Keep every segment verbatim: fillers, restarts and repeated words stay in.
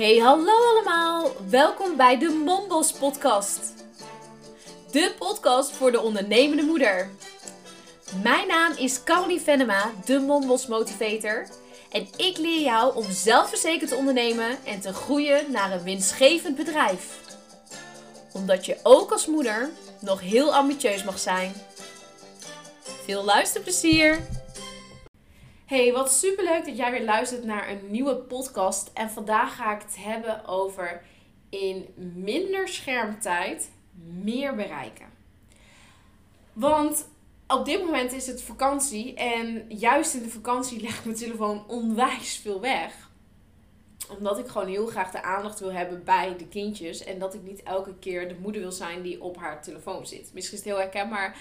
Hey, hallo allemaal! Welkom bij de Mombos Podcast. De podcast voor de ondernemende moeder. Mijn naam is Carly Venema, de Mombos Motivator. En ik leer jou om zelfverzekerd te ondernemen en te groeien naar een winstgevend bedrijf. Omdat je ook als moeder nog heel ambitieus mag zijn. Veel luisterplezier! Hey, wat superleuk dat jij weer luistert naar een nieuwe podcast. En vandaag ga ik het hebben over in minder schermtijd meer bereiken. Want op dit moment is het vakantie en juist in de vakantie legt mijn telefoon onwijs veel weg. Omdat ik gewoon heel graag de aandacht wil hebben bij de kindjes. En dat ik niet elke keer de moeder wil zijn die op haar telefoon zit. Misschien is het heel herkenbaar.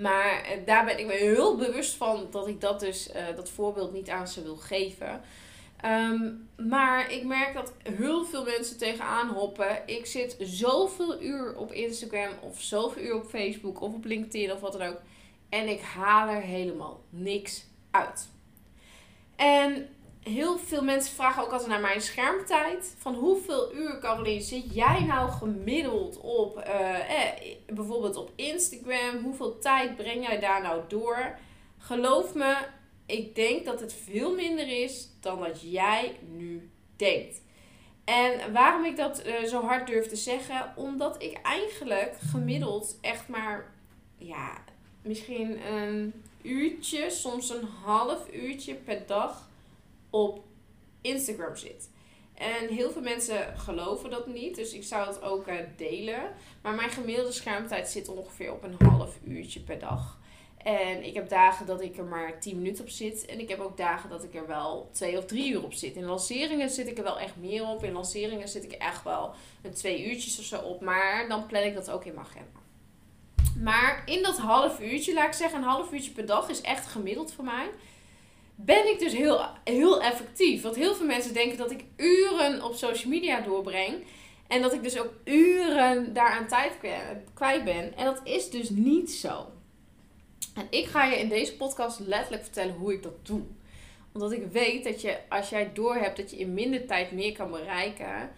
Maar daar ben ik me heel bewust van dat ik dat dus uh, dat voorbeeld niet aan ze wil geven. Um, maar ik merk dat heel veel mensen tegenaan hoppen. Ik zit zoveel uur op Instagram of zoveel uur op Facebook of op LinkedIn of wat dan ook. En ik haal er helemaal niks uit. En heel veel mensen vragen ook altijd naar mijn schermtijd. Van hoeveel uur, Carolien, zit jij nou gemiddeld op, uh, eh, bijvoorbeeld op Instagram? Hoeveel tijd breng jij daar nou door? Geloof me, ik denk dat het veel minder is dan dat jij nu denkt. En waarom ik dat uh, zo hard durf te zeggen? Omdat ik eigenlijk gemiddeld echt maar, ja, misschien een uurtje, soms een half uurtje per dag op Instagram zit. En heel veel mensen geloven dat niet. Dus ik zou het ook uh, delen. Maar mijn gemiddelde schermtijd zit ongeveer op een half uurtje per dag. En ik heb dagen dat ik er maar tien minuten op zit. En ik heb ook dagen dat ik er wel twee of drie uur op zit. In lanceringen zit ik er wel echt meer op. In lanceringen zit ik echt wel een twee uurtjes of zo op. Maar dan plan ik dat ook in mijn agenda. Maar in dat half uurtje, laat ik zeggen, een half uurtje per dag is echt gemiddeld voor mij. Ben ik dus heel, heel effectief. Want heel veel mensen denken dat ik uren op social media doorbreng. En dat ik dus ook uren daaraan tijd kwijt ben. En dat is dus niet zo. En ik ga je in deze podcast letterlijk vertellen hoe ik dat doe. Omdat ik weet dat je, als jij doorhebt dat je in minder tijd meer kan bereiken,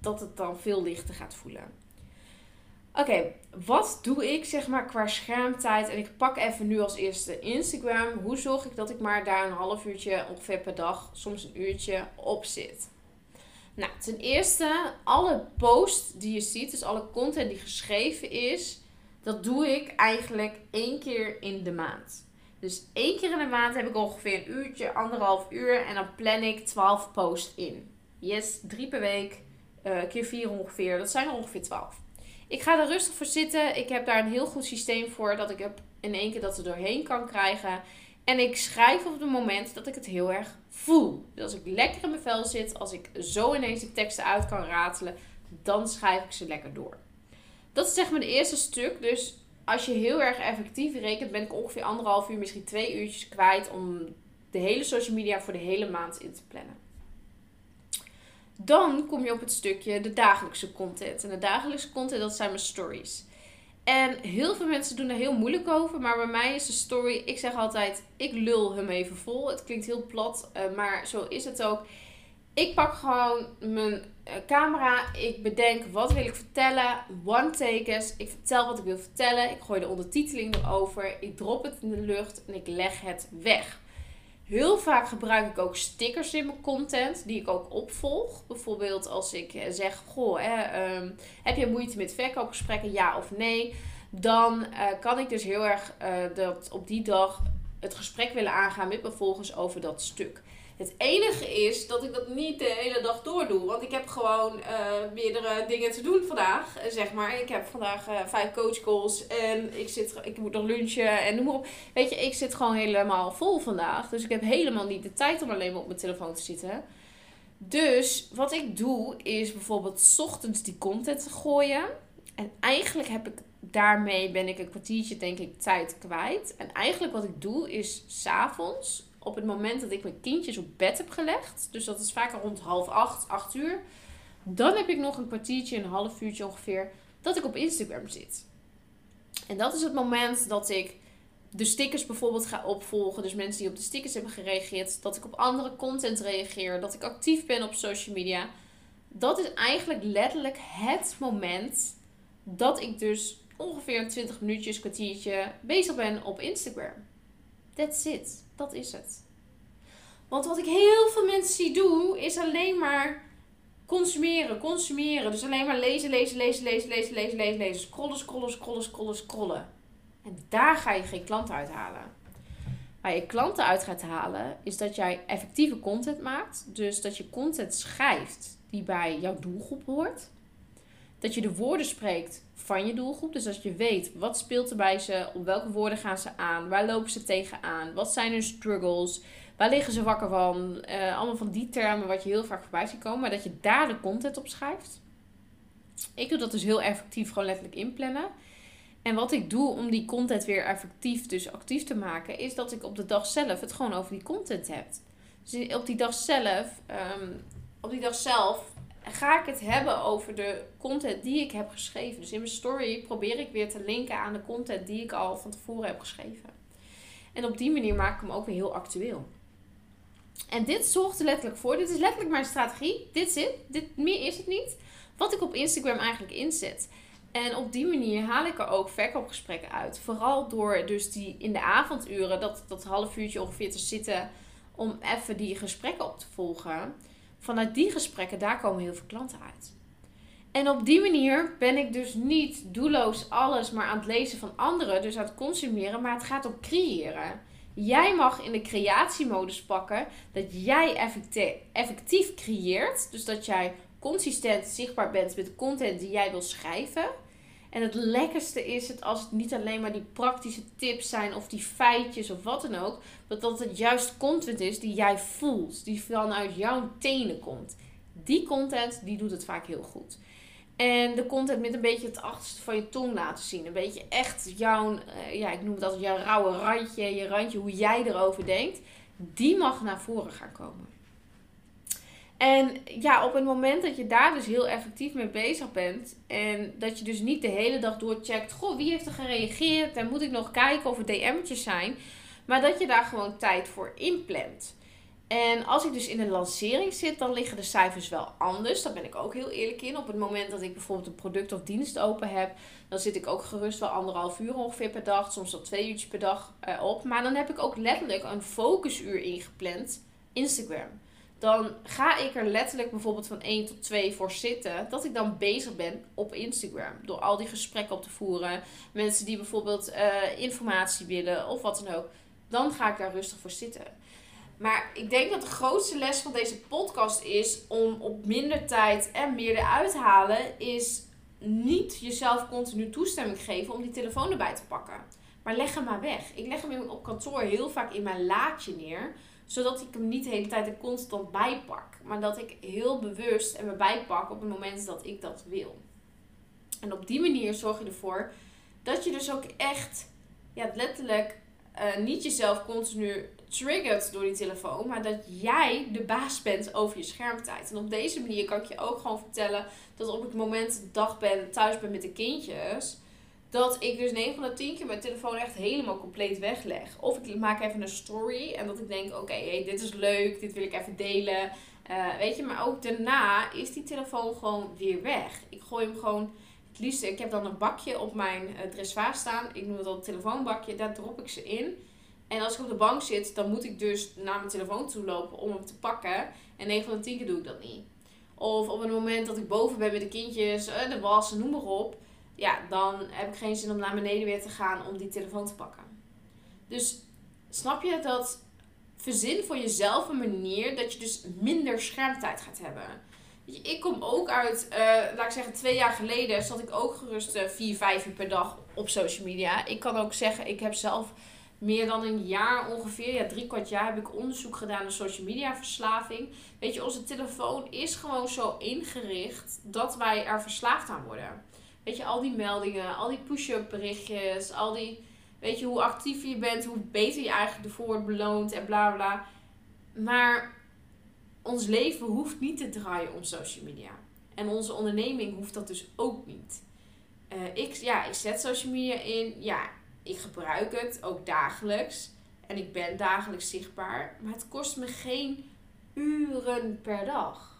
dat het dan veel lichter gaat voelen. Oké, okay, wat doe ik zeg maar qua schermtijd? En ik pak even nu als eerste Instagram. Hoe zorg ik dat ik maar daar een half uurtje ongeveer per dag, soms een uurtje, op zit? Nou, ten eerste, alle posts die je ziet, dus alle content die geschreven is, dat doe ik eigenlijk één keer in de maand. Dus één keer in de maand heb ik ongeveer een uurtje, anderhalf uur en dan plan ik twaalf posts in. Yes, drie per week, uh, keer vier ongeveer, dat zijn er ongeveer twaalf. Ik ga er rustig voor zitten. Ik heb daar een heel goed systeem voor. Dat ik heb in één keer dat er doorheen kan krijgen. En ik schrijf op het moment dat ik het heel erg voel. Dus als ik lekker in mijn vel zit. Als ik zo ineens de teksten uit kan ratelen. Dan schrijf ik ze lekker door. Dat is zeg maar het eerste stuk. Dus als je heel erg effectief rekent. Ben ik ongeveer anderhalf uur, misschien twee uurtjes kwijt. Om de hele social media voor de hele maand in te plannen. Dan kom je op het stukje de dagelijkse content. En de dagelijkse content, dat zijn mijn stories. En heel veel mensen doen er heel moeilijk over. Maar bij mij is de story, ik zeg altijd, ik lul hem even vol. Het klinkt heel plat, maar zo is het ook. Ik pak gewoon mijn camera. Ik bedenk, wat wil ik vertellen? One takers. Ik vertel wat ik wil vertellen. Ik gooi de ondertiteling erover. Ik drop het in de lucht en ik leg het weg. Heel vaak gebruik ik ook stickers in mijn content die ik ook opvolg. Bijvoorbeeld als ik zeg, goh, hè, um, heb je moeite met verkoopgesprekken, ja of nee? Dan uh, kan ik dus heel erg uh, dat op die dag het gesprek willen aangaan met mijn volgers over dat stuk. Het enige is dat ik dat niet de hele dag door doe. Want ik heb gewoon uh, meerdere dingen te doen vandaag, zeg maar. Ik heb vandaag uh, vijf coachcalls en ik, zit, ik moet nog lunchen en noem maar op. Weet je, ik zit gewoon helemaal vol vandaag. Dus ik heb helemaal niet de tijd om alleen maar op mijn telefoon te zitten. Dus wat ik doe is bijvoorbeeld 's ochtends die content te gooien. En eigenlijk heb ik daarmee ben ik een kwartiertje denk ik tijd kwijt. En eigenlijk wat ik doe is 's avonds, op het moment dat ik mijn kindjes op bed heb gelegd. Dus dat is vaak rond half acht, acht uur. Dan heb ik nog een kwartiertje, een half uurtje ongeveer. Dat ik op Instagram zit. En dat is het moment dat ik de stickers bijvoorbeeld ga opvolgen. Dus mensen die op de stickers hebben gereageerd. Dat ik op andere content reageer. Dat ik actief ben op social media. dat is eigenlijk letterlijk het moment dat ik dus ongeveer twintig minuutjes, kwartiertje bezig ben op Instagram. That's it. Dat is het. Want wat ik heel veel mensen zie doen, is alleen maar consumeren, consumeren. Dus alleen maar lezen, lezen, lezen, lezen, lezen, lezen, lezen, lezen. Scrollen, scrollen, scrollen, scrollen, scrollen. En daar ga je geen klanten uithalen. Waar je klanten uit gaat halen, is dat jij effectieve content maakt. Dus dat je content schrijft die bij jouw doelgroep hoort. Dat je de woorden spreekt van je doelgroep. Dus dat je weet wat speelt er bij ze, op welke woorden gaan ze aan, waar lopen ze tegenaan, wat zijn hun struggles, waar liggen ze wakker van. Uh, allemaal van die termen wat je heel vaak voorbij ziet komen. Maar dat je daar de content op schrijft. Ik doe dat dus heel effectief, gewoon letterlijk inplannen. En wat ik doe om die content weer effectief, dus actief te maken, is dat ik op de dag zelf het gewoon over die content heb. Dus op die dag zelf, um, op die dag zelf ga ik het hebben over de content die ik heb geschreven. Dus in mijn story probeer ik weer te linken aan de content die ik al van tevoren heb geschreven. En op die manier maak ik hem ook weer heel actueel. En dit zorgt er letterlijk voor. Dit is letterlijk mijn strategie. Dit is het. Dit, meer is het niet. Wat ik op Instagram eigenlijk inzet. En op die manier haal ik er ook verkoopgesprekken uit. Vooral door dus die in de avonduren, dat, dat half uurtje ongeveer te zitten om even die gesprekken op te volgen. Vanuit die gesprekken, daar komen heel veel klanten uit. En op die manier ben ik dus niet doelloos alles maar aan het lezen van anderen. Dus aan het consumeren, maar het gaat om creëren. Jij mag in de creatiemodus pakken dat jij effectief, effectief creëert. Dus dat jij consistent zichtbaar bent met de content die jij wil schrijven. En het lekkerste is het als het niet alleen maar die praktische tips zijn of die feitjes of wat dan ook. Maar dat het juist content is die jij voelt. Die vanuit jouw tenen komt. Die content, die doet het vaak heel goed. En de content met een beetje het achterste van je tong laten zien. Een beetje echt jouw, ja, ik noem het altijd jouw rauwe randje, je randje, hoe jij erover denkt. Die mag naar voren gaan komen. En ja, op het moment dat je daar dus heel effectief mee bezig bent. En dat je dus niet de hele dag doorcheckt. Goh, wie heeft er gereageerd? En moet ik nog kijken of er D M'tjes zijn? Maar dat je daar gewoon tijd voor inplant. En als ik dus in een lancering zit, dan liggen de cijfers wel anders. Daar ben ik ook heel eerlijk in. Op het moment dat ik bijvoorbeeld een product of dienst open heb, dan zit ik ook gerust wel anderhalf uur ongeveer per dag. Soms wel twee uurtjes per dag op. Maar dan heb ik ook letterlijk een focusuur ingepland. Instagram. Dan ga ik er letterlijk bijvoorbeeld van één tot twee voor zitten. Dat ik dan bezig ben op Instagram. Door al die gesprekken op te voeren. Mensen die bijvoorbeeld uh, informatie willen of wat dan ook. Dan ga ik daar rustig voor zitten. Maar ik denk dat de grootste les van deze podcast is om op minder tijd en meer eruit halen. Is niet jezelf continu toestemming geven om die telefoon erbij te pakken. Maar leg hem maar weg. Ik leg hem op kantoor heel vaak in mijn laadje neer. Zodat ik hem niet de hele tijd er constant bij pak. Maar dat ik heel bewust en me bijpak op het moment dat ik dat wil. En op die manier zorg je ervoor dat je dus ook echt, ja, letterlijk uh, niet jezelf continu triggert door die telefoon. Maar dat jij de baas bent over je schermtijd. En op deze manier kan ik je ook gewoon vertellen dat op het moment dat ik dag ben, thuis ben met de kindjes, dat ik dus negen van de tien keer mijn telefoon echt helemaal compleet wegleg. Of ik maak even een story. En dat ik denk, oké, okay, hey, dit is leuk. Dit wil ik even delen. Uh, weet je, maar ook daarna is die telefoon gewoon weer weg. Ik gooi hem gewoon, het liefst, ik heb dan een bakje op mijn uh, dressoir staan. Ik noem het al een telefoonbakje. Daar drop ik ze in. En als ik op de bank zit, dan moet ik dus naar mijn telefoon toe lopen om hem te pakken. En negen van de tien keer doe ik dat niet. Of op het moment dat ik boven ben met de kindjes, uh, de was, noem maar op. Ja, dan heb ik geen zin om naar beneden weer te gaan om die telefoon te pakken. Dus snap je dat? Verzin voor jezelf een manier dat je dus minder schermtijd gaat hebben. Ik kom ook uit, uh, laat ik zeggen, twee jaar geleden zat ik ook gerust uh, vier, vijf uur per dag op social media. Ik kan ook zeggen, ik heb zelf meer dan een jaar ongeveer, ja drie kwart jaar, heb ik onderzoek gedaan naar social media verslaving. Weet je, onze telefoon is gewoon zo ingericht dat wij er verslaafd aan worden. Weet je, al die meldingen, al die push-up berichtjes, al die, weet je, hoe actief je bent, hoe beter je eigenlijk ervoor wordt beloond en bla bla. Maar ons leven hoeft niet te draaien om social media. En onze onderneming hoeft dat dus ook niet. Uh, ik, ja, ik zet social media in, ja, ik gebruik het ook dagelijks. En ik ben dagelijks zichtbaar, maar het kost me geen uren per dag.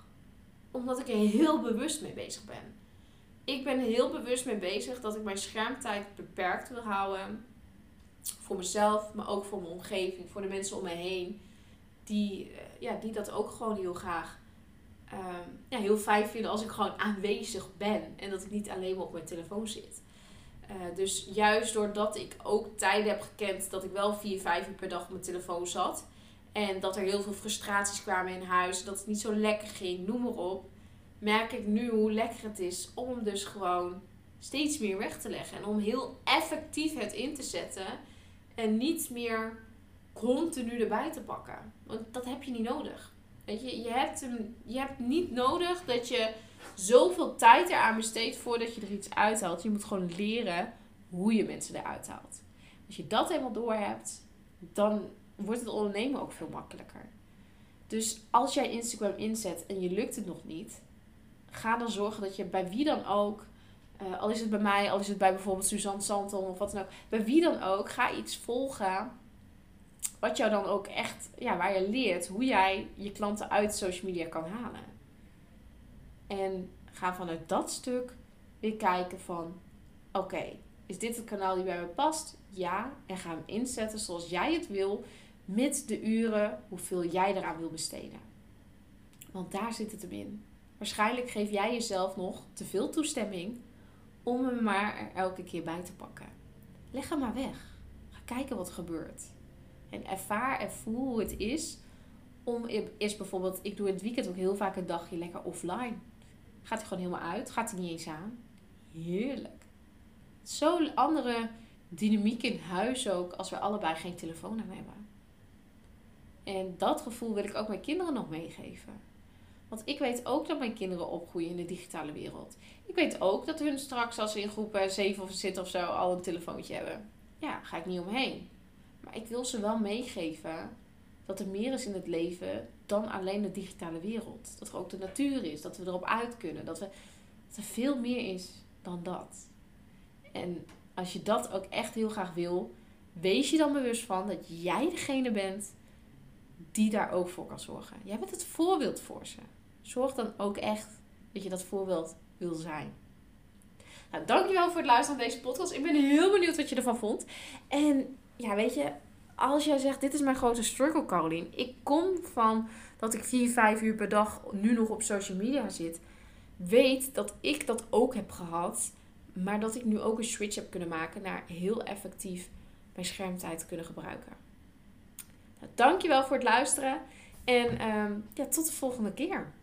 Omdat ik er heel bewust mee bezig ben. Ik ben heel bewust mee bezig dat ik mijn schermtijd beperkt wil houden. Voor mezelf, maar ook voor mijn omgeving. Voor de mensen om me heen. Die, ja, die dat ook gewoon heel graag uh, ja, heel fijn vinden als ik gewoon aanwezig ben. En dat ik niet alleen maar op mijn telefoon zit. Uh, dus juist doordat ik ook tijden heb gekend dat ik wel vier, vijf uur per dag op mijn telefoon zat. En dat er heel veel frustraties kwamen in huis. Dat het niet zo lekker ging, noem maar op. Merk ik nu hoe lekker het is om dus gewoon steeds meer weg te leggen. En om heel effectief het in te zetten. En niet meer continu erbij te pakken. Want dat heb je niet nodig. Weet je, je hebt, een, je hebt niet nodig dat je zoveel tijd eraan besteedt voordat je er iets uithaalt. Je moet gewoon leren hoe je mensen eruit haalt. Als je dat helemaal door hebt, dan wordt het ondernemen ook veel makkelijker. Dus als jij Instagram inzet en je lukt het nog niet, ga dan zorgen dat je bij wie dan ook, uh, al is het bij mij, al is het bij bijvoorbeeld Suzanne Santon of wat dan ook, bij wie dan ook, ga iets volgen wat jou dan ook echt, ja, waar je leert hoe jij je klanten uit social media kan halen. En ga vanuit dat stuk weer kijken van, oké, okay, is dit het kanaal die bij me past? Ja, en ga hem inzetten zoals jij het wil, mits de uren hoeveel jij eraan wil besteden. Want daar zit het hem in. Waarschijnlijk geef jij jezelf nog te veel toestemming om hem maar er elke keer bij te pakken. Leg hem maar weg. Ga kijken wat er gebeurt. En ervaar en voel hoe het is om is bijvoorbeeld, ik doe in het weekend ook heel vaak een dagje lekker offline. Gaat hij gewoon helemaal uit, gaat hij niet eens aan. Heerlijk. Zo'n andere dynamiek in huis ook als we allebei geen telefoon aan hebben. En dat gevoel wil ik ook mijn kinderen nog meegeven. Want ik weet ook dat mijn kinderen opgroeien in de digitale wereld. Ik weet ook dat hun straks als ze in groep zeven of zitten of zo al een telefoontje hebben. Ja, daar ga ik niet omheen. Maar ik wil ze wel meegeven dat er meer is in het leven dan alleen de digitale wereld. Dat er ook de natuur is, dat we erop uit kunnen. Dat, we, dat er veel meer is dan dat. En als je dat ook echt heel graag wil, wees je dan bewust van dat jij degene bent die daar ook voor kan zorgen. Jij bent het voorbeeld voor ze. Zorg dan ook echt dat je dat voorbeeld wil zijn. Nou, dankjewel voor het luisteren naar deze podcast. Ik ben heel benieuwd wat je ervan vond. En ja, weet je, als jij zegt, dit is mijn grote struggle, Carolien. Ik kom van dat ik vier, vijf uur per dag nu nog op social media zit. Weet dat ik dat ook heb gehad. Maar dat ik nu ook een switch heb kunnen maken naar heel effectief mijn schermtijd kunnen gebruiken. Nou, dankjewel voor het luisteren. En um, ja, tot de volgende keer.